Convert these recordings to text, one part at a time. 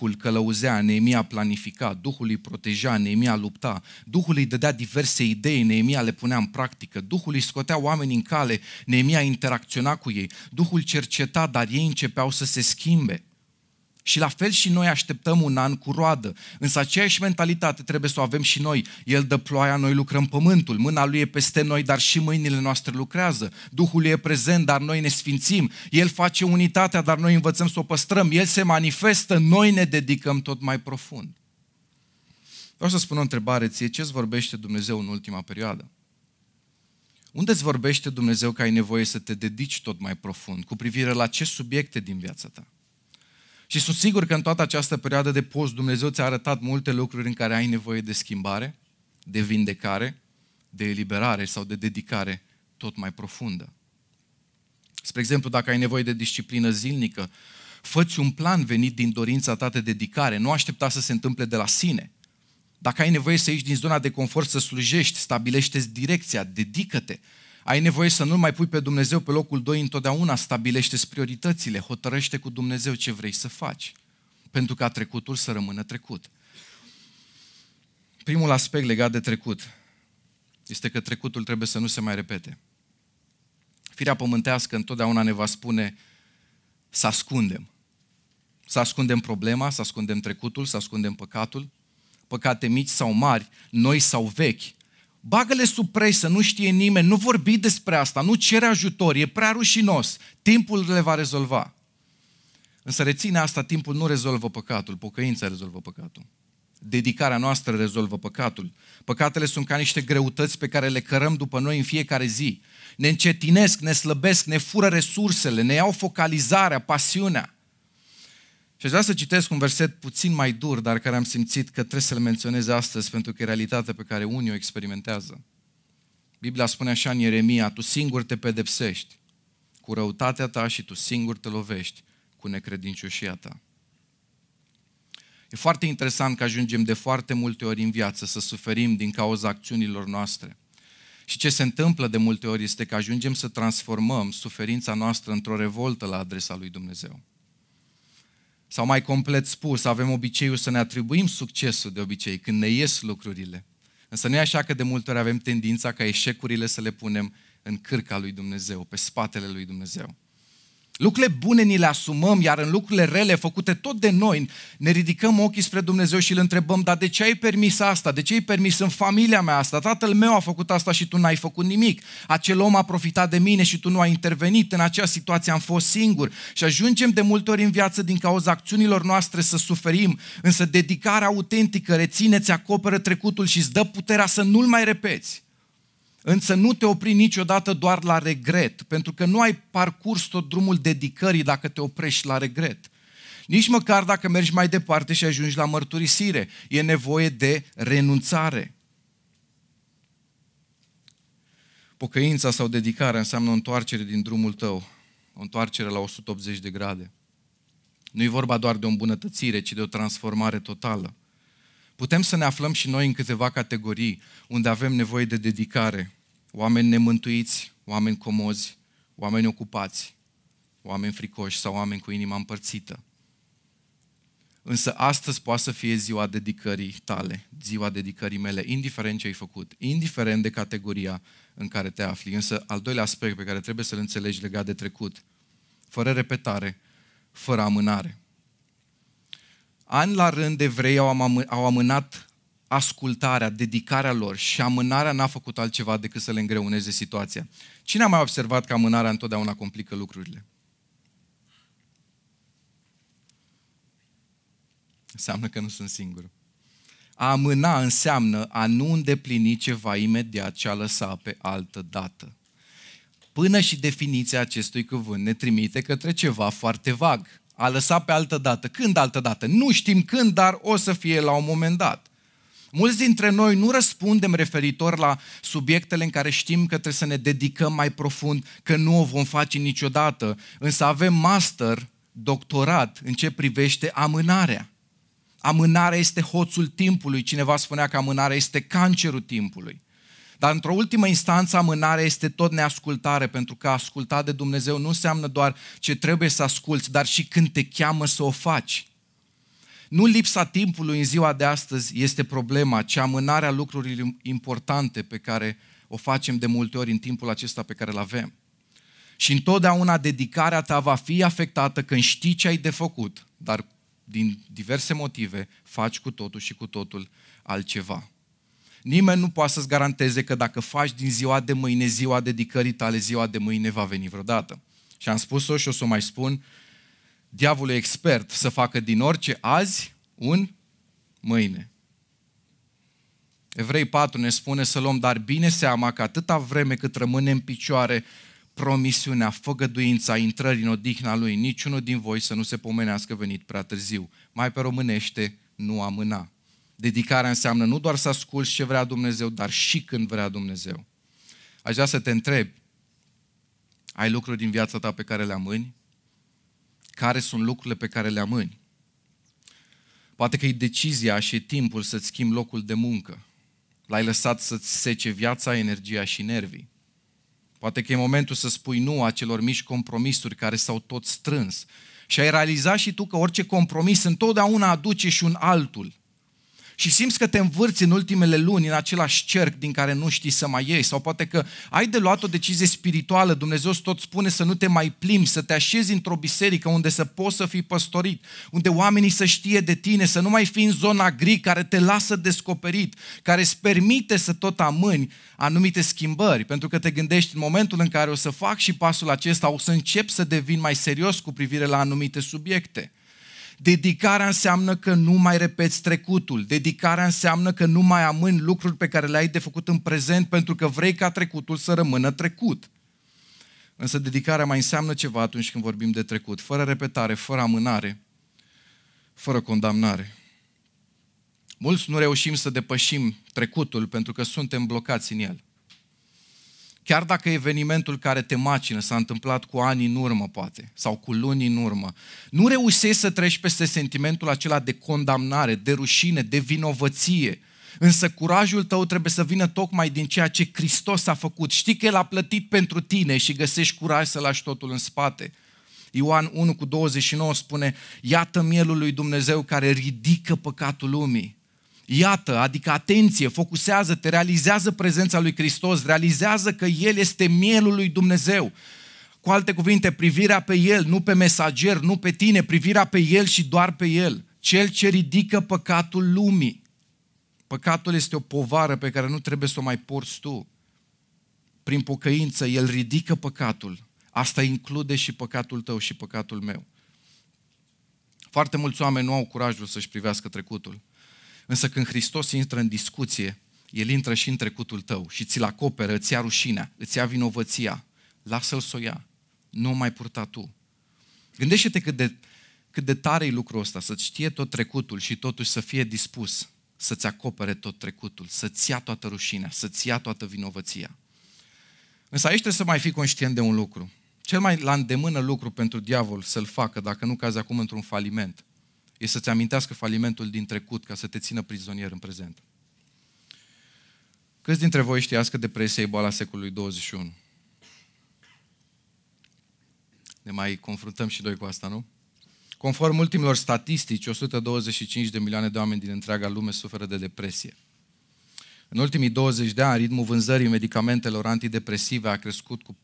Duhul călăuzea, Neemia planifica, Duhul îi proteja, Neemia lupta, Duhul îi dădea diverse idei, Neemia le punea în practică, Duhul îi scotea oamenii în cale, Neemia interacționa cu ei, Duhul cerceta, dar ei începeau să se schimbe. Și la fel și noi așteptăm un an cu roadă, însă aceeași mentalitate trebuie să o avem și noi. El dă ploaia, noi lucrăm pământul, mâna Lui e peste noi, dar și mâinile noastre lucrează. Duhul Lui e prezent, dar noi ne sfințim. El face unitatea, dar noi învățăm să o păstrăm. El se manifestă, noi ne dedicăm tot mai profund. Vreau să spun o întrebare ție, ce-ți vorbește Dumnezeu în ultima perioadă? Unde-ți vorbește Dumnezeu că ai nevoie să te dedici tot mai profund? Cu privire la ce subiecte din viața ta? Și sunt sigur că în toată această perioadă de post Dumnezeu ți-a arătat multe lucruri în care ai nevoie de schimbare, de vindecare, de eliberare sau de dedicare tot mai profundă. Spre exemplu, dacă ai nevoie de disciplină zilnică, fă-ți un plan venit din dorința ta de dedicare, nu aștepta să se întâmple de la sine. Dacă ai nevoie să ieși din zona de confort să slujești, stabilește-ți direcția, dedică-te. Ai nevoie să nu mai pui pe Dumnezeu pe locul 2 întotdeauna, stabilește-ți prioritățile, hotărăște cu Dumnezeu ce vrei să faci, pentru ca trecutul să rămână trecut. Primul aspect legat de trecut este că trecutul trebuie să nu se mai repete. Firea pământească întotdeauna ne va spune să ascundem. Să ascundem problema, să ascundem trecutul, să ascundem păcatul, păcate mici sau mari, noi sau vechi. Bagă-le sub preț, să nu știe nimeni, nu vorbi despre asta, nu cere ajutor, e prea rușinos, timpul le va rezolva. Însă reține asta, timpul nu rezolvă păcatul, pocăința rezolvă păcatul. Dedicarea noastră rezolvă păcatul. Păcatele sunt ca niște greutăți pe care le cărăm după noi în fiecare zi. Ne încetinesc, ne slăbesc, ne fură resursele, ne iau focalizarea, pasiunea. Și aș vrea să citesc un verset puțin mai dur, dar care am simțit că trebuie să-l menționez astăzi, pentru că e realitatea pe care unii o experimentează. Biblia spune așa în Ieremia: tu singur te pedepsești cu răutatea ta și tu singur te lovești cu necredincioșia ta. E foarte interesant că ajungem de foarte multe ori în viață să suferim din cauza acțiunilor noastre. Și ce se întâmplă de multe ori este că ajungem să transformăm suferința noastră într-o revoltă la adresa lui Dumnezeu. Sau mai complet spus, avem obiceiul să ne atribuim succesul de obicei când ne ies lucrurile. Însă nu e așa că de multe ori avem tendința ca eșecurile să le punem în cârca lui Dumnezeu, pe spatele lui Dumnezeu. Lucrurile bune ni le asumăm, iar în lucrurile rele făcute tot de noi, ne ridicăm ochii spre Dumnezeu și îl întrebăm: dar de ce ai permis asta? De ce ai permis în familia mea asta? Tatăl meu a făcut asta și tu n-ai făcut nimic. Acel om a profitat de mine și tu nu ai intervenit. În acea situație am fost singur. Și ajungem de multe ori în viață din cauza acțiunilor noastre să suferim. Însă dedicarea autentică reține-ți, acoperă trecutul și îți dă puterea să nu-l mai repeți. Însă nu te opri niciodată doar la regret, pentru că nu ai parcurs tot drumul dedicării dacă te oprești la regret. Nici măcar dacă mergi mai departe și ajungi la mărturisire. E nevoie de renunțare. Pocăința sau dedicarea înseamnă o întoarcere din drumul tău, o întoarcere la 180 de grade. Nu e vorba doar de o îmbunătățire, ci de o transformare totală. Putem să ne aflăm și noi în câteva categorii unde avem nevoie de dedicare. Oameni nemântuiți, oameni comozi, oameni ocupați, oameni fricoși sau oameni cu inima împărțită. Însă astăzi poate să fie ziua dedicării tale, ziua dedicării mele, indiferent ce ai făcut, indiferent de categoria în care te afli. Însă al doilea aspect pe care trebuie să-l înțelegi legat de trecut: fără repetare, fără amânare. Ani la rând evreii au amânat ascultarea, dedicarea lor, și amânarea n-a făcut altceva decât să le îngreuneze situația. Cine a mai observat că amânarea întotdeauna complică lucrurile? Înseamnă că nu sunt singur. A amâna înseamnă a nu îndeplini ceva imediat și a lăsa pe altă dată. Până și definiția acestui cuvânt ne trimite către ceva foarte vag. A lăsa pe altă dată. Când altă dată? Nu știm când, dar o să fie la un moment dat. Mulți dintre noi nu răspundem referitor la subiectele în care știm că trebuie să ne dedicăm mai profund, că nu o vom face niciodată, însă avem master, doctorat în ce privește amânarea. Amânarea este hoțul timpului. Cineva spunea că amânarea este cancerul timpului. Dar într-o ultimă instanță amânarea este tot neascultare, pentru că asculta de Dumnezeu nu înseamnă doar ce trebuie să asculți, dar și când te cheamă să o faci. Nu lipsa timpului în ziua de astăzi este problema, ci amânarea lucrurilor importante pe care o facem de multe ori în timpul acesta pe care îl avem. Și întotdeauna dedicarea ta va fi afectată când știi ce ai de făcut, dar din diverse motive faci cu totul și cu totul altceva. Nimeni nu poate să-ți garanteze că dacă faci din ziua de mâine ziua dedicării tale, ziua de mâine va veni vreodată. Și am spus-o și o să o mai spun, diavolul e expert să facă din orice azi un mâine. Evrei 4 ne spune să luăm dar bine seama că atâta vreme cât rămâne în picioare promisiunea, făgăduința intrării în odihna lui, niciunul din voi să nu se pomenească venit prea târziu. Mai pe românește, nu amâna. Dedicarea înseamnă nu doar să asculți ce vrea Dumnezeu, dar și când vrea Dumnezeu. Aș vrea să te întreb, ai lucruri din viața ta pe care le amâni? Care sunt lucrurile pe care le amâni? Poate că e decizia și e timpul să-ți schimbi locul de muncă. L-ai lăsat să-ți sece viața, energia și nervii. Poate că e momentul să spui nu acelor mici compromisuri care s-au tot strâns. Și ai realizat și tu că orice compromis întotdeauna aduce și un altul. Și simți că te învârți în ultimele luni în același cerc din care nu știi să mai iei. Sau poate că ai de luat o decizie spirituală, Dumnezeu tot spune să nu te mai plimbi, să te așezi într-o biserică unde să poți să fii păstorit, unde oamenii să știe de tine, să nu mai fii în zona gri care te lasă descoperit, care îți permite să tot amâni anumite schimbări, pentru că te gândești în momentul în care o să fac și pasul acesta, o să încep să devin mai serios cu privire la anumite subiecte. Dedicarea înseamnă că nu mai repeți trecutul. Dedicarea înseamnă că nu mai amâni lucruri pe care le-ai de făcut în prezent pentru că vrei ca trecutul să rămână trecut. Însă dedicarea mai înseamnă ceva atunci când vorbim de trecut. Fără repetare, fără amânare, fără condamnare. Mulți nu reușim să depășim trecutul pentru că suntem blocați în el. Chiar dacă evenimentul care te macină s-a întâmplat cu ani în urmă, poate, sau cu luni în urmă, nu reușești să treci peste sentimentul acela de condamnare, de rușine, de vinovăție. Însă curajul tău trebuie să vină tocmai din ceea ce Hristos a făcut. Știi că El a plătit pentru tine și găsești curaj să lași totul în spate. Ioan 1:29 spune, iată mielul lui Dumnezeu care ridică păcatul lumii. Iată, adică atenție, focusează-te, realizează prezența lui Hristos, realizează că El este mielul lui Dumnezeu. Cu alte cuvinte, privirea pe El, nu pe mesager, nu pe tine, privirea pe El și doar pe El. Cel ce ridică păcatul lumii. Păcatul este o povară pe care nu trebuie să o mai porți tu. Prin pocăință, El ridică păcatul. Asta include și păcatul tău și păcatul meu. Foarte mulți oameni nu au curajul să-și privească trecutul. Însă când Hristos intră în discuție, El intră și în trecutul tău și ți-l acoperă, îți ia rușinea, îți ia vinovăția. Lasă-l să o ia, nu o mai purta tu. Gândește-te cât de tare e lucrul ăsta, să-ți știe tot trecutul și totuși să fie dispus să-ți acopere tot trecutul, să-ți ia toată rușinea, să-ți ia toată vinovăția. Însă aici trebuie să mai fii conștient de un lucru. Cel mai la îndemână lucru pentru diavol să-l facă, dacă nu cazi acum într-un faliment, e să-ți amintească falimentul din trecut ca să te țină prizonier în prezent. Câți dintre voi știați că depresia e boala secolului 21? Ne mai confruntăm și noi cu asta, nu? Conform ultimilor statistici, 125 de milioane de oameni din întreaga lume suferă de depresie. În ultimii 20 de ani, ritmul vânzării medicamentelor antidepresive a crescut cu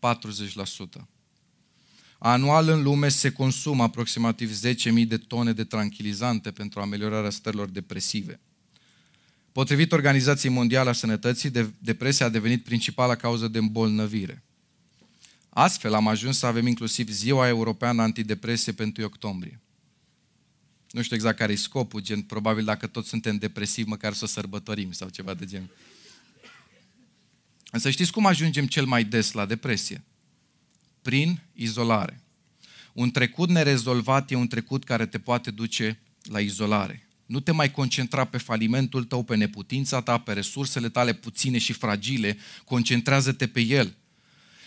40%. Anual în lume se consumă aproximativ 10.000 de tone de tranquilizante pentru ameliorarea stărilor depresive. Potrivit Organizației Mondiale a Sănătății, depresia a devenit principala cauză de îmbolnăvire. Astfel am ajuns să avem inclusiv Ziua Europeană Antidepresie pe 1 octombrie. Nu știu exact care e scopul, gen, probabil dacă toți suntem depresivi, măcar să o sărbătorim sau ceva de gen. Însă știți cum ajungem cel mai des la depresie? Prin izolare. Un trecut nerezolvat e un trecut care te poate duce la izolare. Nu te mai concentra pe falimentul tău, pe neputința ta, pe resursele tale puține și fragile, concentrează-te pe El.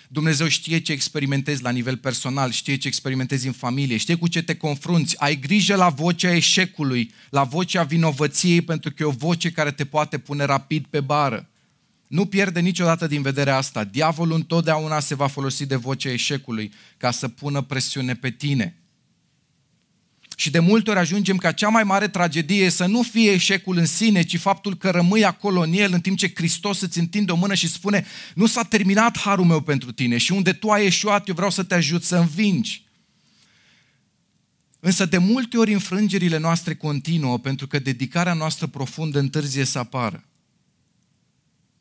Dumnezeu știe ce experimentezi la nivel personal, știe ce experimentezi în familie, știe cu ce te confrunți, ai grijă la vocea eșecului, la vocea vinovăției, pentru că e o voce care te poate pune rapid pe bară. Nu pierde niciodată din vedere asta. Diavolul întotdeauna se va folosi de vocea eșecului ca să pună presiune pe tine. Și de multe ori ajungem ca cea mai mare tragedie să nu fie eșecul în sine, ci faptul că rămâi acolo în el, în timp ce Hristos îți întinde o mână și spune: nu s-a terminat harul meu pentru tine și unde tu ai eșuat, eu vreau să te ajut să învingi. Însă de multe ori înfrângerile noastre continuă pentru că dedicarea noastră profundă întârzie să apară.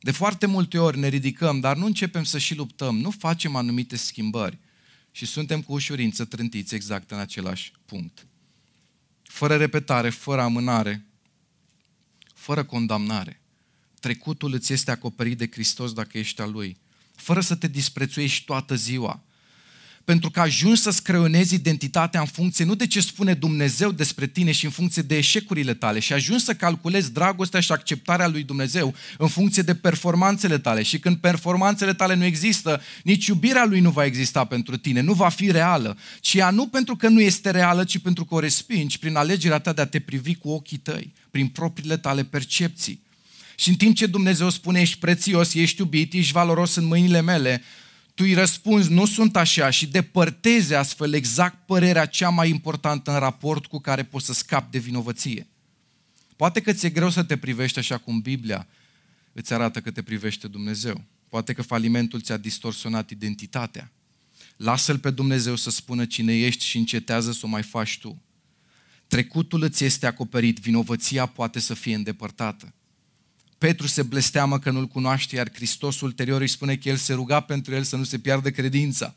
De foarte multe ori ne ridicăm, dar nu începem să și luptăm, nu facem anumite schimbări și suntem cu ușurință trântiți exact în același punct. Fără repetare, fără amânare, fără condamnare. Trecutul îți este acoperit de Hristos dacă ești al Lui. Fără să te disprețuiești toată ziua. Pentru că ajungi să-ți creionezi identitatea în funcție nu de ce spune Dumnezeu despre tine și în funcție de eșecurile tale. Și ajungi să calculezi dragostea și acceptarea lui Dumnezeu în funcție de performanțele tale. Și când performanțele tale nu există, nici iubirea lui nu va exista pentru tine, nu va fi reală. Ci ea nu pentru că nu este reală, ci pentru că o respingi prin alegerea ta de a te privi cu ochii tăi, prin propriile tale percepții. Și în timp ce Dumnezeu spune: ești prețios, ești iubit, ești valoros în mâinile mele, tu îi răspunzi: nu sunt așa, și depărtezi astfel exact părerea cea mai importantă în raport cu care poți să scapi de vinovăție. Poate că ți-e greu să te privești așa cum Biblia îți arată că te privește Dumnezeu. Poate că falimentul ți-a distorsionat identitatea. Lasă-L pe Dumnezeu să spună cine ești și încetează să o mai faci tu. Trecutul îți este acoperit, vinovăția poate să fie îndepărtată. Petru se blesteamă că nu-l cunoaște, iar Hristos ulterior îi spune că el se ruga pentru el să nu se piardă credința.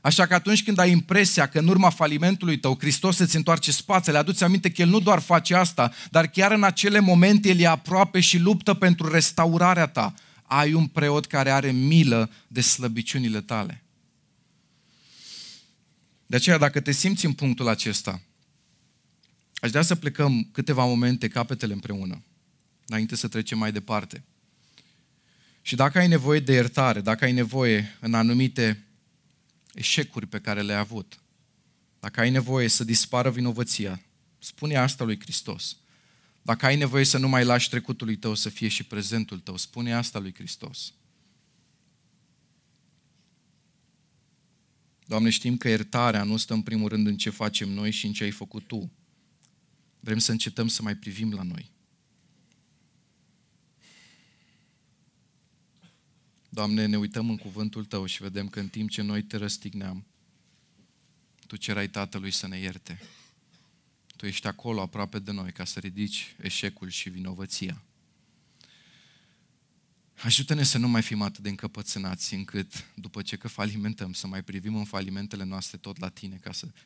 Așa că atunci când ai impresia că în urma falimentului tău Hristos îți întoarce spatele, adu-ți aminte că El nu doar face asta, dar chiar în acele momente El e aproape și luptă pentru restaurarea ta. Ai un preot care are milă de slăbiciunile tale. De aceea, dacă te simți în punctul acesta, aș vrea să plecăm câteva momente, capetele împreună, înainte să trecem mai departe. Și dacă ai nevoie de iertare, dacă ai nevoie în anumite eșecuri pe care le-ai avut, dacă ai nevoie să dispară vinovăția, spune asta lui Hristos. Dacă ai nevoie să nu mai lași trecutului tău să fie și prezentul tău, spune asta lui Hristos. Doamne, știm că iertarea nu stă în primul rând în ce facem noi și în ce ai făcut Tu. Vrem să încetăm să mai privim la noi. Doamne, ne uităm în cuvântul Tău și vedem că în timp ce noi Te răstigneam, Tu cerai Tatălui să ne ierte. Tu ești acolo, aproape de noi, ca să ridici eșecul și vinovăția. Ajută-ne să nu mai fim atât de încăpățânați încât, după ce că falimentăm, să mai privim în falimentele noastre tot la Tine,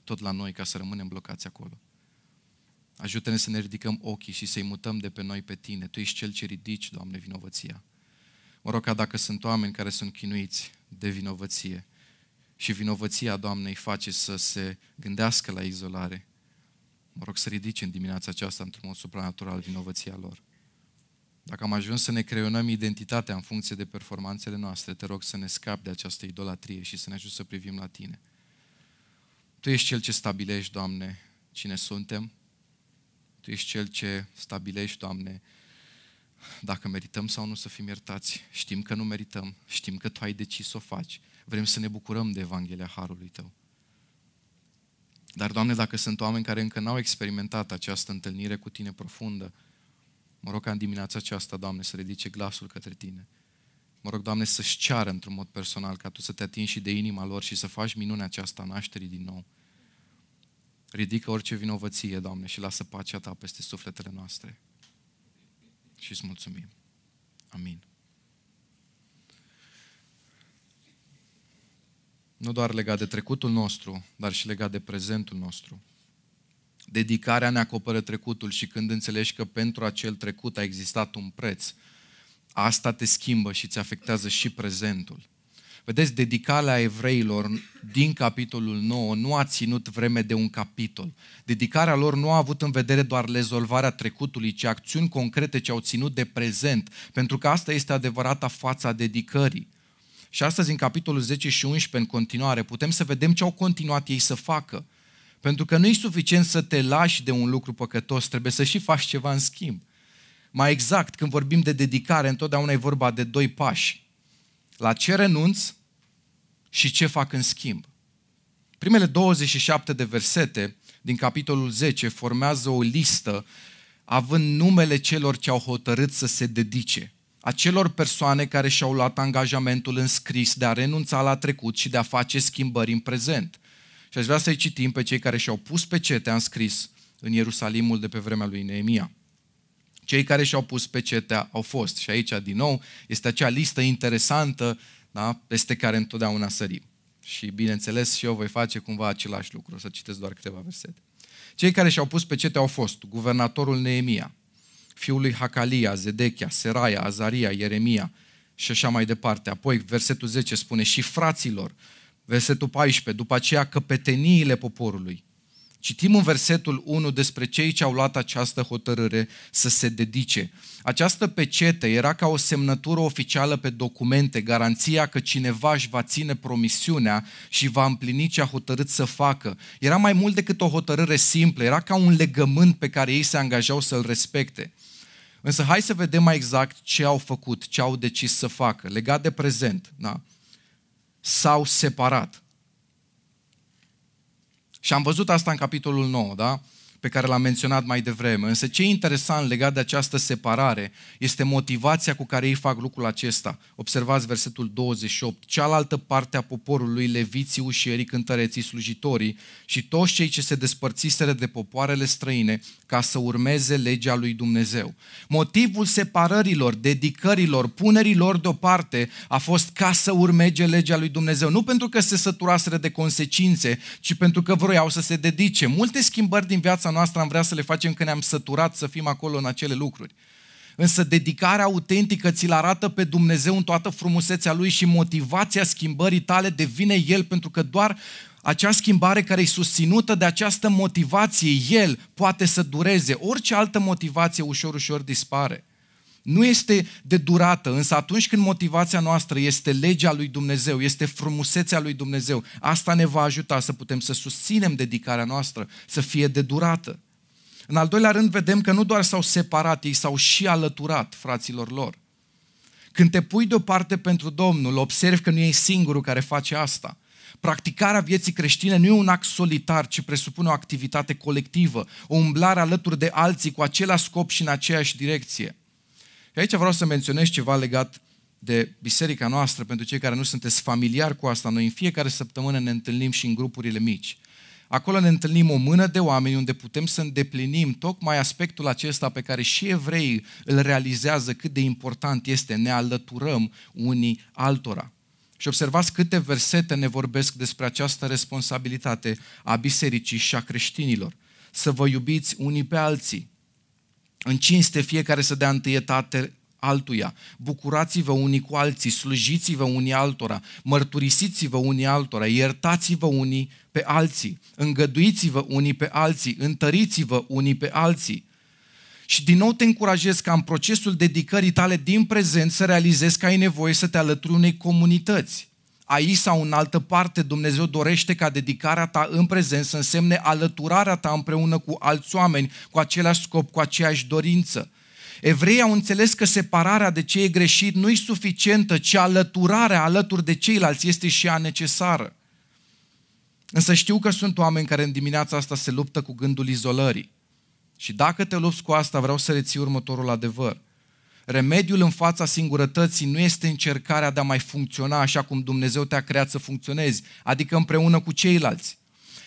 tot la noi, ca să rămânem blocați acolo. Ajută-ne să ne ridicăm ochii și să-i mutăm de pe noi pe Tine. Tu ești Cel ce ridici, Doamne, vinovăția. Mă rog ca dacă sunt oameni care sunt chinuiți de vinovăție și vinovăția, Doamne, îi face să se gândească la izolare, mă rog să ridici în dimineața aceasta într-un mod supranatural vinovăția lor. Dacă am ajuns să ne creionăm identitatea în funcție de performanțele noastre, te rog să ne scapi de această idolatrie și să ne ajut să privim la Tine. Tu ești Cel ce stabilești, Doamne, cine suntem. Tu ești Cel ce stabilești, Doamne, dacă merităm sau nu să fim iertați. Știm că nu merităm, știm că Tu ai decis să o faci. Vrem să ne bucurăm de Evanghelia Harului Tău. Dar, Doamne, dacă sunt oameni care încă n-au experimentat această întâlnire cu Tine profundă, mă rog ca în dimineața aceasta, Doamne, să ridice glasul către Tine. Mă rog, Doamne, să-și ceară într-un mod personal ca Tu să Te atingi și de inima lor și să faci minunea aceasta nașterii din nou. Ridică orice vinovăție, Doamne, și lasă pacea Ta peste sufletele noastre. Și îți mulțumim. Amin. Nu doar legat de trecutul nostru, dar și legat de prezentul nostru. Dedicarea ne acoperă trecutul și când înțelegi că pentru acel trecut a existat un preț, asta te schimbă și îți afectează și prezentul. Vedeți, dedicarea evreilor din capitolul 9 nu a ținut vreme de un capitol. Dedicarea lor nu a avut în vedere doar rezolvarea trecutului, ci acțiuni concrete ce au ținut de prezent, pentru că asta este adevărata față a dedicării. Și astăzi, în capitolul 10 și 11, în continuare, putem să vedem ce au continuat ei să facă. Pentru că nu e suficient să te lași de un lucru păcătos, trebuie să și faci ceva în schimb. Mai exact, când vorbim de dedicare, întotdeauna e vorba de doi pași. La ce renunț și ce fac în schimb. Primele 27 de versete din capitolul 10 formează o listă având numele celor ce au hotărât să se dedice, acelor persoane care și-au luat angajamentul înscris de a renunța la trecut și de a face schimbări în prezent. Și aș vrea să-i citim pe cei care și-au pus pecetea înscris în Ierusalimul de pe vremea lui Neemia. Cei care și-au pus pecetea au fost. Și aici, din nou, este acea listă interesantă, da, peste care întotdeauna sărim. Și, bineînțeles, și eu voi face cumva același lucru. O să citesc doar câteva versete. Cei care și-au pus pecetea au fost guvernatorul Neemia, fiul lui Hacalia, Zedechia, Seraia, Azaria, Ieremia și așa mai departe. Apoi, versetul 10 spune, și fraților, versetul 14, după aceea căpeteniile poporului. Citim în versetul 1 despre cei ce au luat această hotărâre să se dedice. Această pecete era ca o semnătură oficială pe documente, garanția că cineva își va ține promisiunea și va împlini ce a hotărât să facă. Era mai mult decât o hotărâre simplă, era ca un legământ pe care ei se angajau să-l respecte. Însă hai să vedem mai exact ce au făcut, ce au decis să facă, legat de prezent, da? S-au separat. Și am văzut asta în capitolul 9, da? Pe care l-am menționat mai devreme. Însă ce e interesant legat de această separare este motivația cu care ei fac lucrul acesta. Observați versetul 28. Cealaltă parte a poporului, leviții, ușierii, cântăreții, slujitorii și toți cei ce se despărțiseră de popoarele străine ca să urmeze legea lui Dumnezeu. Motivul separărilor, dedicărilor, punerilor deoparte a fost ca să urmeze legea lui Dumnezeu. Nu pentru că se săturaseră de consecințe, ci pentru că vroiau să se dedice. Multe schimbări din viața noastră am vrea să le facem când ne-am săturat să fim acolo în acele lucruri. Însă dedicarea autentică ți-l arată pe Dumnezeu în toată frumusețea Lui și motivația schimbării tale devine El, pentru că doar acea schimbare care e susținută de această motivație, El poate să dureze. Orice altă motivație ușor, ușor dispare. Nu este de durată, însă atunci când motivația noastră este legea lui Dumnezeu, este frumusețea lui Dumnezeu, asta ne va ajuta să putem să susținem dedicarea noastră, să fie de durată. În al doilea rând vedem că nu doar s-au separat, ei s-au și alăturat fraților lor. Când te pui deoparte pentru Domnul, observi că nu e singurul care face asta. Practicarea vieții creștine nu e un act solitar, ci presupune o activitate colectivă, o umblare alături de alții cu același scop și în aceeași direcție. Și aici vreau să menționez ceva legat de biserica noastră, pentru cei care nu sunteți familiari cu asta. Noi în fiecare săptămână ne întâlnim și în grupurile mici. Acolo ne întâlnim o mână de oameni unde putem să îndeplinim tocmai aspectul acesta pe care și evreii îl realizează cât de important este. Ne alăturăm unii altora. Și observați câte versete ne vorbesc despre această responsabilitate a bisericii și a creștinilor. Să vă iubiți unii pe alții. În cinste fiecare să dea întâietate altuia, bucurați-vă unii cu alții, slujiți-vă unii altora, mărturisiți-vă unii altora, iertați-vă unii pe alții, îngăduiți-vă unii pe alții, întăriți-vă unii pe alții. Și din nou te încurajez ca în procesul dedicării tale din prezent să realizezi că ai nevoie să te alături unei comunități. Aici sau în altă parte, Dumnezeu dorește ca dedicarea ta în prezent să însemne alăturarea ta împreună cu alți oameni, cu același scop, cu aceeași dorință. Evreii au înțeles că separarea de ce e greșit nu e suficientă, ci alăturarea alături de ceilalți este și ea necesară. Însă știu că sunt oameni care în dimineața asta se luptă cu gândul izolării. Și dacă te lupți cu asta, vreau să reții următorul adevăr. Remediul în fața singurătății nu este încercarea de a mai funcționa așa cum Dumnezeu te-a creat să funcționezi, adică împreună cu ceilalți.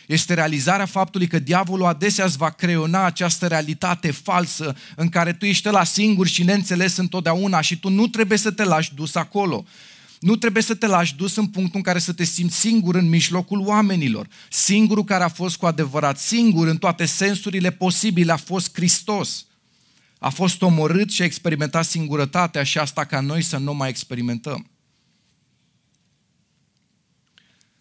Este realizarea faptului că diavolul adesea îți va creiona această realitate falsă în care tu ești ăla singur și neînțeles întotdeauna și tu nu trebuie să te lași dus acolo. Nu trebuie să te lași dus în punctul în care să te simți singur în mijlocul oamenilor. Singurul care a fost cu adevărat singur în toate sensurile posibile a fost Hristos. A fost omorât și a experimentat singurătatea și asta ca noi să nu mai experimentăm.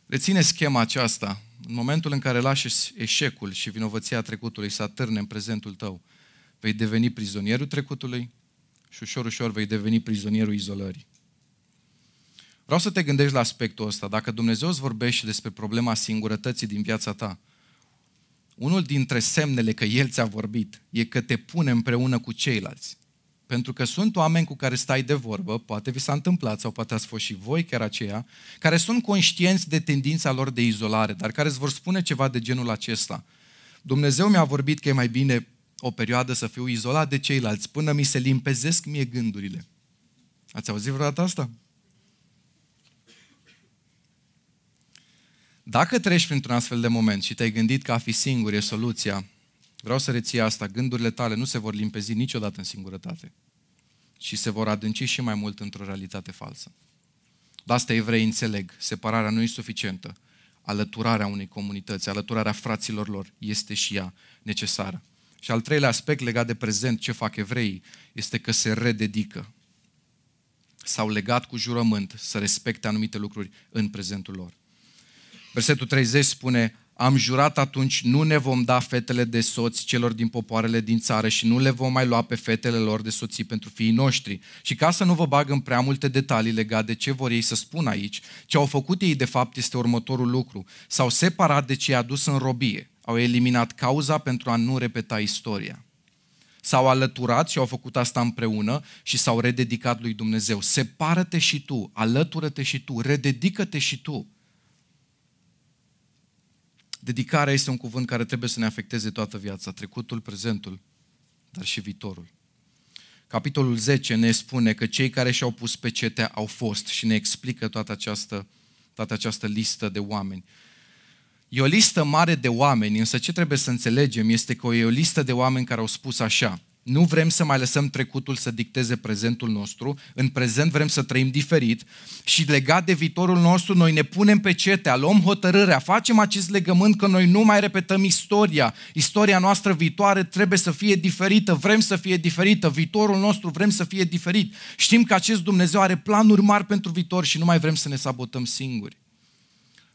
Reține schema aceasta. În momentul în care lași eșecul și vinovăția trecutului să atârne în prezentul tău, vei deveni prizonierul trecutului și ușor, ușor vei deveni prizonierul izolării. Vreau să te gândești la aspectul ăsta. Dacă Dumnezeu îți vorbește despre problema singurătății din viața ta, unul dintre semnele că El ți-a vorbit e că te pune împreună cu ceilalți. Pentru că sunt oameni cu care stai de vorbă, poate vi s-a întâmplat sau poate ați fost și voi chiar aceia, care sunt conștienți de tendința lor de izolare, dar care îți vor spune ceva de genul acesta. Dumnezeu mi-a vorbit că e mai bine o perioadă să fiu izolat de ceilalți, până mi se limpezesc mie gândurile. Ați auzit vreodată asta? Dacă treci printr-un astfel de moment și te-ai gândit că a fi singur e soluția, vreau să reții asta, gândurile tale nu se vor limpezi niciodată în singurătate și se vor adânci și mai mult într-o realitate falsă. De asta evrei înțeleg, separarea nu e suficientă, alăturarea unei comunități, alăturarea fraților lor este și ea necesară. Și al treilea aspect legat de prezent, ce fac evreii, este că se rededică. S-au legat cu jurământ să respecte anumite lucruri în prezentul lor. Versetul 30 spune: am jurat atunci, nu ne vom da fetele de soți celor din popoarele din țară și nu le vom mai lua pe fetele lor de soții pentru fiii noștri. Și ca să nu vă bag în prea multe detalii legate de ce vor ei să spun aici, ce au făcut ei de fapt este următorul lucru. S-au separat de cei adus în robie, au eliminat cauza pentru a nu repeta istoria. S-au alăturat și au făcut asta împreună și s-au rededicat lui Dumnezeu. Separă-te și tu, alătură-te și tu, rededică-te și tu. Dedicarea este un cuvânt care trebuie să ne afecteze toată viața, trecutul, prezentul, dar și viitorul. Capitolul 10 ne spune că cei care și-au pus pecetea au fost și ne explică toată această listă de oameni. E o listă mare de oameni, însă ce trebuie să înțelegem este că e o listă de oameni care au spus așa: nu vrem să mai lăsăm trecutul să dicteze prezentul nostru, în prezent vrem să trăim diferit și legat de viitorul nostru noi ne punem pecetea, luăm hotărârea, facem acest legământ că noi nu mai repetăm istoria, istoria noastră viitoare trebuie să fie diferită, vrem să fie diferită, viitorul nostru vrem să fie diferit, știm că acest Dumnezeu are planuri mari pentru viitor și nu mai vrem să ne sabotăm singuri.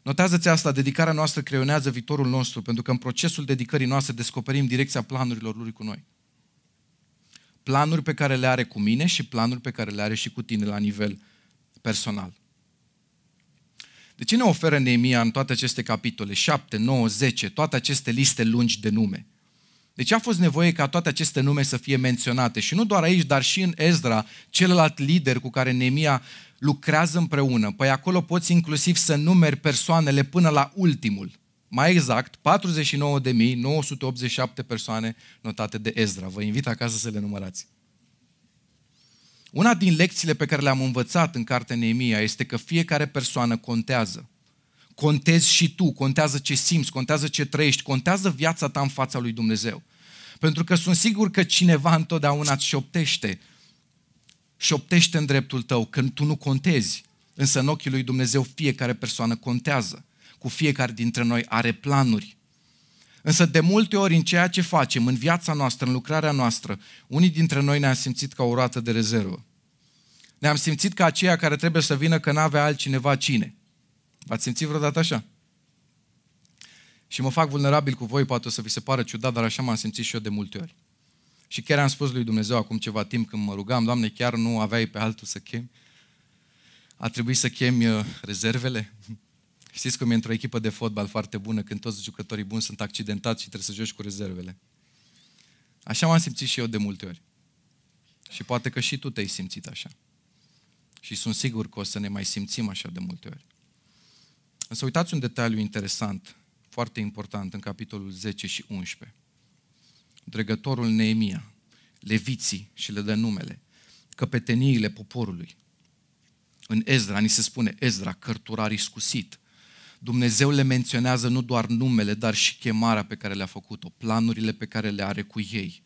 Notează-ți asta, dedicarea noastră creionează viitorul nostru, pentru că în procesul dedicării noastre descoperim direcția planurilor Lui cu noi. Planuri pe care le are cu mine și planuri pe care le are și cu tine la nivel personal. De ce ne oferă Neemia în toate aceste capitole, 7, 9, 10, toate aceste liste lungi de nume? De ce a fost nevoie ca toate aceste nume să fie menționate? Și nu doar aici, dar și în Ezra, celălalt lider cu care Neemia lucrează împreună. Păi acolo poți inclusiv să numeri persoanele până la ultimul. Mai exact, 49.987 persoane notate de Ezra. Vă invit acasă să le numărați. Una din lecțiile pe care le-am învățat în cartea Neemia este că fiecare persoană contează. Contezi și tu, contează ce simți, contează ce trăiești, contează viața ta în fața lui Dumnezeu. Pentru că sunt sigur că cineva întotdeauna îți șoptește în dreptul tău când tu nu contezi. Însă în ochii lui Dumnezeu fiecare persoană contează. Cu fiecare dintre noi are planuri. Însă de multe ori în ceea ce facem, în viața noastră, în lucrarea noastră, unii dintre noi ne-am simțit ca o roată de rezervă. Ne-am simțit ca aceia care trebuie să vină că n-avea altcineva cine. V-ați simțit vreodată așa? Și mă fac vulnerabil cu voi, poate o să vi se pară ciudat, dar așa m-am simțit și eu de multe ori. Și chiar am spus lui Dumnezeu acum ceva timp când mă rugam: Doamne, chiar nu aveai pe altul să chemi? A trebuit să chemi rezervele? Știți cum e într-o echipă de fotbal foarte bună, când toți jucătorii buni sunt accidentați și trebuie să joci cu rezervele. Așa m-am simțit și eu de multe ori. Și poate că și tu te-ai simțit așa. Și sunt sigur că o să ne mai simțim așa de multe ori. Însă uitați un detaliu interesant, foarte important, în capitolul 10 și 11. Dregătorul Neemia, leviții, și le dă numele, căpeteniile poporului. În Ezra ni se spune Ezra, cărturar iscusit. Dumnezeu le menționează nu doar numele, dar și chemarea pe care le-a făcut-o, planurile pe care le are cu ei.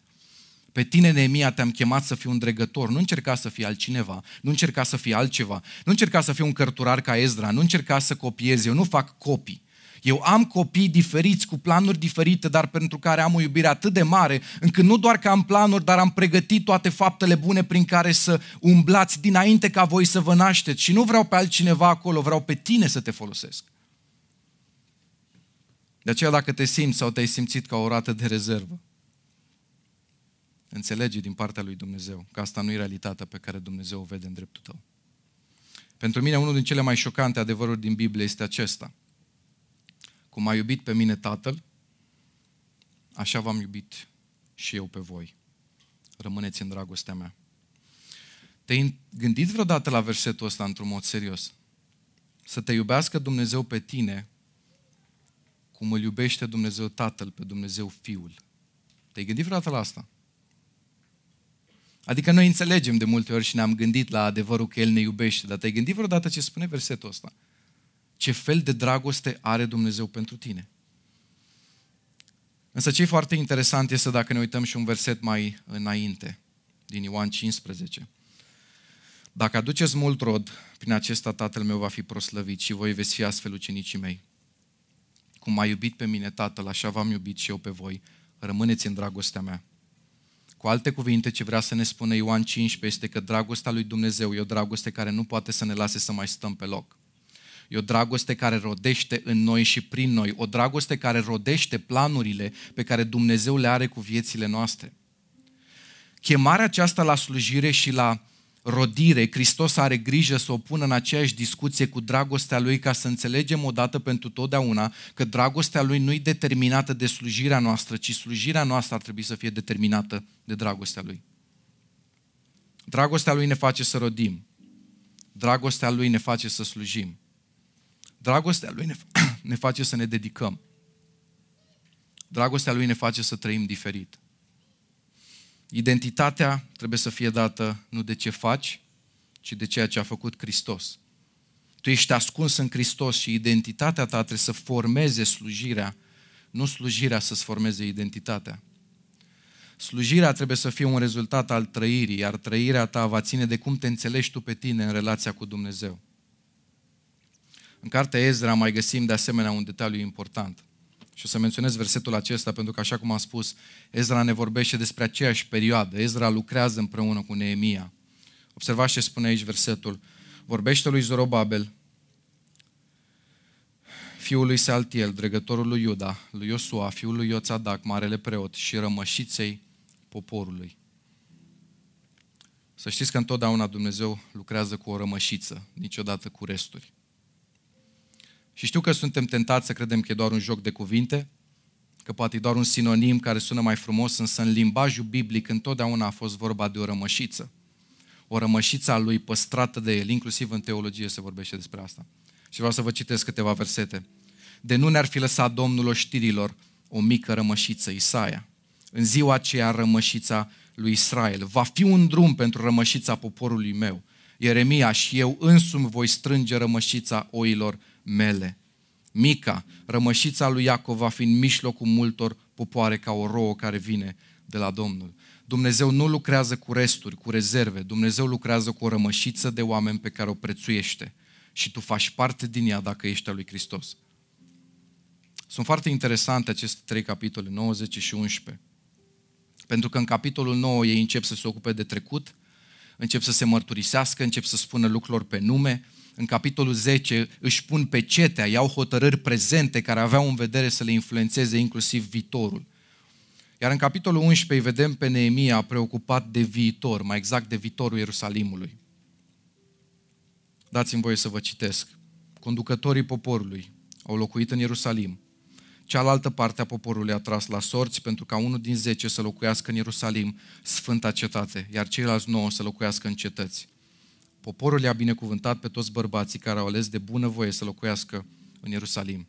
Pe tine, Neemia, te-am chemat să fii un dregător, nu încerca să fii altcineva, nu încerca să fii altceva, nu încerca să fii un cărturar ca Ezra, nu încerca să copiezi, eu nu fac copii. Eu am copii diferiți, cu planuri diferite, dar pentru care am o iubire atât de mare, încât nu doar că am planuri, dar am pregătit toate faptele bune prin care să umblați dinainte ca voi să vă nașteți. Și nu vreau pe altcineva acolo, vreau pe tine să te folosesc. De aceea dacă te simți sau te-ai simțit ca o rată de rezervă, înțelege din partea lui Dumnezeu că asta nu e realitatea pe care Dumnezeu o vede în dreptul tău. Pentru mine unul din cele mai șocante adevăruri din Biblie este acesta: cum m-a iubit pe mine Tatăl, așa v-am iubit și eu pe voi. Rămâneți în dragostea mea. Te-ai gândit vreodată la versetul ăsta într-un mod serios? Să te iubească Dumnezeu pe tine cu cum îl iubește Dumnezeu Tatăl pe Dumnezeu Fiul. Te-ai gândit vreodată la asta? Adică noi înțelegem de multe ori și ne-am gândit la adevărul că El ne iubește, dar te-ai gândit vreodată ce spune versetul ăsta? Ce fel de dragoste are Dumnezeu pentru tine? Însă ce e foarte interesant este dacă ne uităm și un verset mai înainte, din Ioan 15. Dacă aduceți mult rod, prin acesta Tatăl meu va fi proslăvit și voi veți fi astfel ucenicii mei. Cum m-a iubit pe mine Tatăl, așa v-am iubit și eu pe voi. Rămâneți în dragostea mea. Cu alte cuvinte, ce vrea să ne spună Ioan 15 este că dragostea lui Dumnezeu e o dragoste care nu poate să ne lase să mai stăm pe loc. E o dragoste care rodește în noi și prin noi. O dragoste care rodește planurile pe care Dumnezeu le are cu viețile noastre. Chemarea aceasta la slujire și la rodire, Hristos are grijă să o pună în aceeași discuție cu dragostea Lui, ca să înțelegem odată pentru totdeauna că dragostea Lui nu e determinată de slujirea noastră, ci slujirea noastră ar trebui să fie determinată de dragostea Lui. Dragostea Lui ne face să rodim. Dragostea Lui ne face să slujim. Dragostea Lui ne face să ne dedicăm. Dragostea Lui ne face să trăim diferit. Identitatea trebuie să fie dată nu de ce faci, ci de ceea ce a făcut Hristos. Tu ești ascuns în Hristos și identitatea ta trebuie să formeze slujirea, nu slujirea să-ți formeze identitatea. Slujirea trebuie să fie un rezultat al trăirii, iar trăirea ta va ține de cum te înțelegi tu pe tine în relația cu Dumnezeu. În cartea Ezra mai găsim de asemenea un detaliu important. Și o să menționez versetul acesta pentru că, așa cum am spus, Ezra ne vorbește despre aceeași perioadă. Ezra lucrează împreună cu Neemia. Observați ce spune aici versetul. Vorbește lui Zorobabel, fiul lui Sealtiel, dregătorul lui Iuda, lui Iosua, fiul lui Ioțadac, marele preot, și rămășiței poporului. Să știți că întotdeauna Dumnezeu lucrează cu o rămășiță, niciodată cu resturi. Și știu că suntem tentați să credem că e doar un joc de cuvinte, că poate e doar un sinonim care sună mai frumos, însă în limbajul biblic întotdeauna a fost vorba de o rămășiță. O rămășiță a lui păstrată de el, inclusiv în teologie se vorbește despre asta. Și vreau să vă citesc câteva versete. De nu ne-ar fi lăsat Domnul oștirilor o mică rămășiță, Isaia. În ziua aceea rămășița lui Israel. Va fi un drum pentru rămășița poporului meu. Ieremia, și eu însumi voi strânge rămășița oilor mele. Mica, rămășița lui Iacov va fi în mijlocul multor popoare ca o rouă care vine de la Domnul. Dumnezeu nu lucrează cu resturi, cu rezerve. Dumnezeu lucrează cu o rămășiță de oameni pe care o prețuiește și tu faci parte din ea dacă ești al lui Hristos. Sunt foarte interesante aceste trei capitole, 9, 10 și 11. Pentru că în capitolul 9 ei încep să se ocupe de trecut, încep să se mărturisească, încep să spună lucrurilor pe nume. În capitolul 10 își pun pecetea, iau hotărâri prezente care aveau în vedere să le influențeze inclusiv viitorul. Iar în capitolul 11 îi vedem pe Neemia preocupat de viitor, mai exact de viitorul Ierusalimului. Dați-mi voie să vă citesc. Conducătorii poporului au locuit în Ierusalim. Cealaltă parte a poporului a tras la sorți pentru ca unul din 10 să locuiască în Ierusalim, sfânta cetate, iar ceilalți 9 să locuiască în cetăți. Poporul i-a binecuvântat pe toți bărbații care au ales de bunăvoie să locuiască în Ierusalim.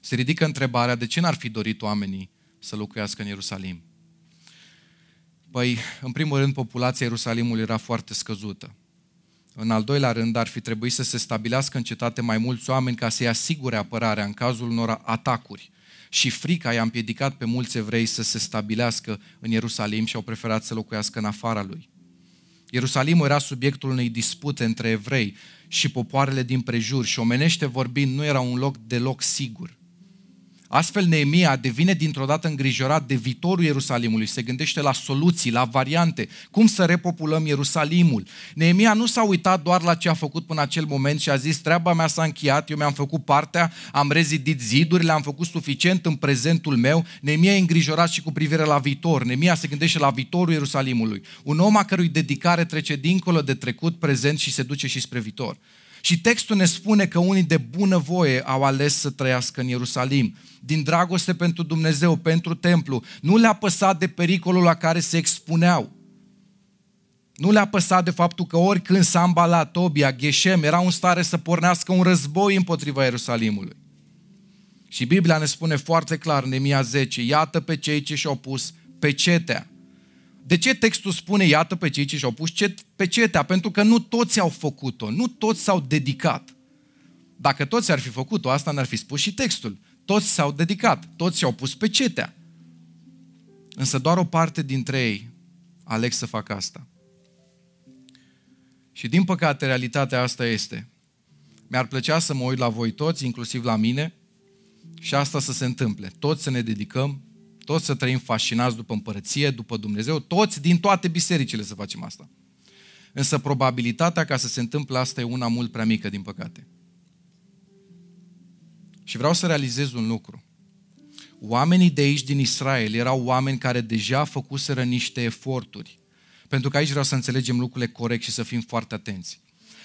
Se ridică întrebarea de ce n-ar fi dorit oamenii să locuiască în Ierusalim. Păi, în primul rând, populația Ierusalimului era foarte scăzută. În al doilea rând, ar fi trebuit să se stabilească în cetate mai mulți oameni ca să-i asigure apărarea în cazul unor atacuri. Și frica i-a împiedicat pe mulți evrei să se stabilească în Ierusalim și au preferat să locuiască în afara lui. Ierusalimul era subiectul unei dispute între evrei și popoarele din prejur și, omenește vorbind, nu era un loc deloc sigur. Astfel Neemia devine dintr-o dată îngrijorat de viitorul Ierusalimului, se gândește la soluții, la variante, cum să repopulăm Ierusalimul. Neemia nu s-a uitat doar la ce a făcut până acel moment și a zis, treaba mea s-a încheiat, eu mi-am făcut partea, am rezidit zidurile, am făcut suficient în prezentul meu. Neemia e îngrijorat și cu privire la viitor. Neemia se gândește la viitorul Ierusalimului. Un om a cărui dedicare trece dincolo de trecut, prezent și se duce și spre viitor. Și textul ne spune că unii de bunăvoie au ales să trăiască în Ierusalim, din dragoste pentru Dumnezeu, pentru templu. Nu le-a păsat de pericolul la care se expuneau. Nu le-a păsat de faptul că oricând Sanbalat, Tobia, Gheșem erau în stare să pornească un război împotriva Ierusalimului. Și Biblia ne spune foarte clar în Neemia 10, iată pe cei ce și-au pus pecetea. De ce textul spune iată pe cei ce și-au pus pecetea? Pentru că nu toți au făcut-o, nu toți s-au dedicat. Dacă toți ar fi făcut-o, asta n-ar fi spus și textul. Toți s-au dedicat, toți și-au pus pecetea. Însă doar o parte dintre ei aleg să facă asta. Și din păcate realitatea asta este. Mi-ar plăcea să mă uit la voi toți, inclusiv la mine, și asta să se întâmple. Toți să ne dedicăm, toți să trăim fascinați după împărăție, după Dumnezeu, toți din toate bisericile să facem asta. Însă probabilitatea ca să se întâmple asta e una mult prea mică, din păcate. Și vreau să realizez un lucru. Oamenii de aici din Israel erau oameni care deja făcuseră niște eforturi. Pentru că aici vreau să înțelegem lucrurile corect și să fim foarte atenți.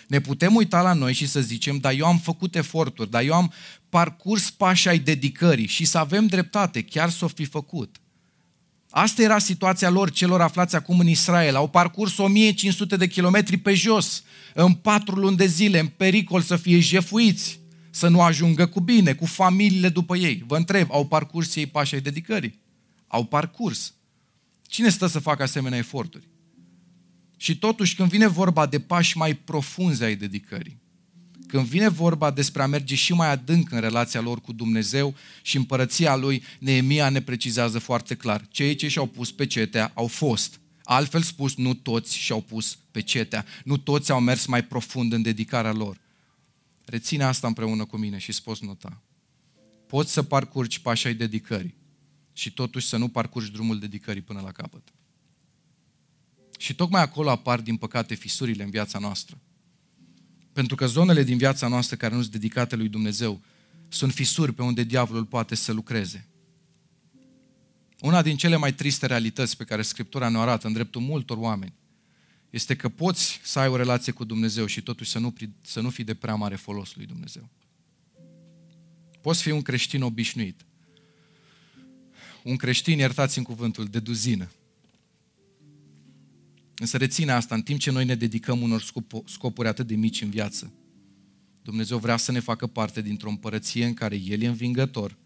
Ne putem uita la noi și să zicem, dar eu am făcut eforturi, dar eu am parcurs pașii ai dedicării și să avem dreptate, chiar s-o fi făcut. Asta era situația lor, celor aflați acum în Israel. Au parcurs 1500 de kilometri pe jos, în 4 luni de zile, în pericol să fie jefuiți, să nu ajungă cu bine, cu familiile după ei. Vă întreb, au parcurs ei pașii ai dedicării? Au parcurs. Cine stă să facă asemenea eforturi? Și totuși, când vine vorba de pași mai profunzi ai dedicării, când vine vorba despre a merge și mai adânc în relația lor cu Dumnezeu și împărăția Lui, Neemia ne precizează foarte clar. Cei ce și-au pus pecetea au fost. Altfel spus, nu toți și-au pus pecetea. Nu toți au mers mai profund în dedicarea lor. Reține asta împreună cu mine și-ți poți nota. Poți să parcurgi pașii ai dedicării și totuși să nu parcurgi drumul dedicării până la capăt. Și tocmai acolo apar, din păcate, fisurile în viața noastră. Pentru că zonele din viața noastră care nu sunt dedicate lui Dumnezeu sunt fisuri pe unde diavolul poate să lucreze. Una din cele mai triste realități pe care Scriptura ne arată în dreptul multor oameni este că poți să ai o relație cu Dumnezeu și totuși să nu fii de prea mare folos lui Dumnezeu. Poți fi un creștin obișnuit. Un creștin, iertați-mi cuvântul, de duzină. Însă reține asta, în timp ce noi ne dedicăm unor scopuri atât de mici în viață, Dumnezeu vrea să ne facă parte dintr-o împărăție în care El e învingător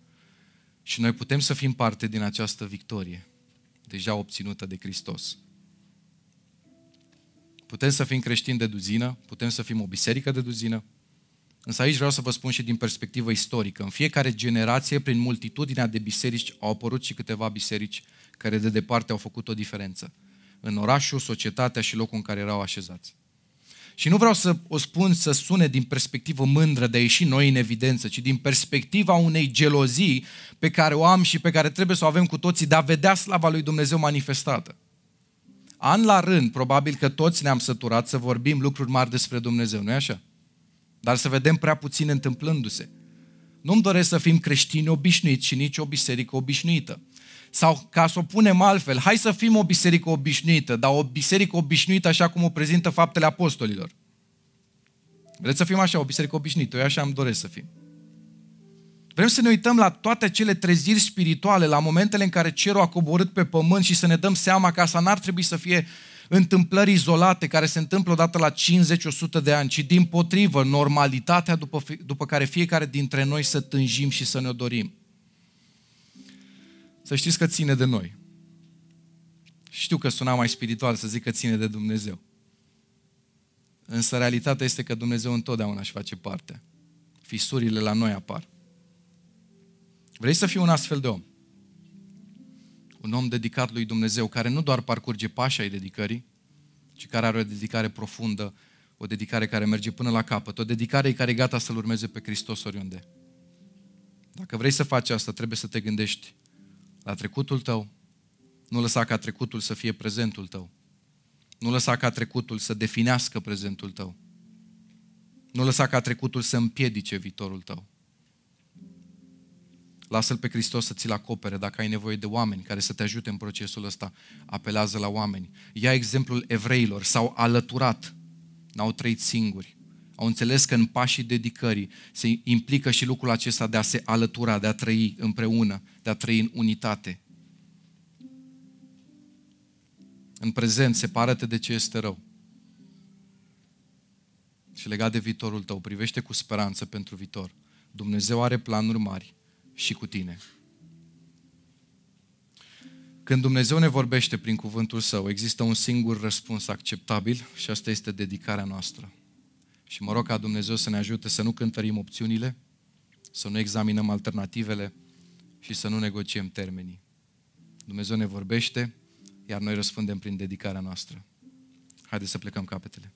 și noi putem să fim parte din această victorie deja obținută de Hristos. Putem să fim creștini de duzină, putem să fim o biserică de duzină, însă aici vreau să vă spun și din perspectivă istorică. În fiecare generație, prin multitudinea de biserici, au apărut și câteva biserici care de departe au făcut o diferență în orașul, societatea și locul în care erau așezați. Și nu vreau să o spun să sune din perspectivă mândră de a ieși noi în evidență, ci din perspectiva unei gelozii pe care o am și pe care trebuie să o avem cu toții, de a vedea slava lui Dumnezeu manifestată. An la rând, probabil că toți ne-am săturat să vorbim lucruri mari despre Dumnezeu, nu-i așa? Dar să vedem prea puțin întâmplându-se. Nu-mi doresc să fim creștini obișnuiți și nici o biserică obișnuită. Sau, ca să o punem altfel, hai să fim o biserică obișnuită, dar o biserică obișnuită așa cum o prezintă Faptele Apostolilor. Vreți să fim așa, o biserică obișnuită, eu așa îmi doresc să fim. Vrem să ne uităm la toate acele treziri spirituale, la momentele în care cerul a coborât pe pământ și să ne dăm seama că asta n-ar trebui să fie întâmplări izolate care se întâmplă odată la 50-100 de ani, ci dimpotrivă, normalitatea după care fiecare dintre noi să tânjim și să ne-o dorim. Să știți că ține de noi. Știu că suna mai spiritual să zic că ține de Dumnezeu. Însă realitatea este că Dumnezeu întotdeauna își face parte. Fisurile la noi apar. Vrei să fii un astfel de om? Un om dedicat lui Dumnezeu, care nu doar parcurge pașii ai dedicării, ci care are o dedicare profundă, o dedicare care merge până la capăt, o dedicare care e gata să-L urmeze pe Hristos oriunde. Dacă vrei să faci asta, trebuie să te gândești la trecutul tău. Nu lăsa ca trecutul să fie prezentul tău. Nu lăsa ca trecutul să definească prezentul tău. Nu lăsa ca trecutul să împiedice viitorul tău. Lasă-L pe Hristos să ți-l acopere. Dacă ai nevoie de oameni care să te ajute în procesul ăsta, apelează la oameni. Ia exemplul evreilor, s-au alăturat, n-au trăit singuri. Au înțeles că în pașii dedicării se implică și lucrul acesta de a se alătura, de a trăi împreună, de a trăi în unitate. În prezent, separă-te de ce este rău. Și legat de viitorul tău, privește cu speranță pentru viitor. Dumnezeu are planuri mari și cu tine. Când Dumnezeu ne vorbește prin cuvântul Său, există un singur răspuns acceptabil și asta este dedicarea noastră. Și mă rog ca Dumnezeu să ne ajute să nu cântărim opțiunile, să nu examinăm alternativele și să nu negociem termenii. Dumnezeu ne vorbește, iar noi răspundem prin dedicarea noastră. Haideți să plecăm capetele.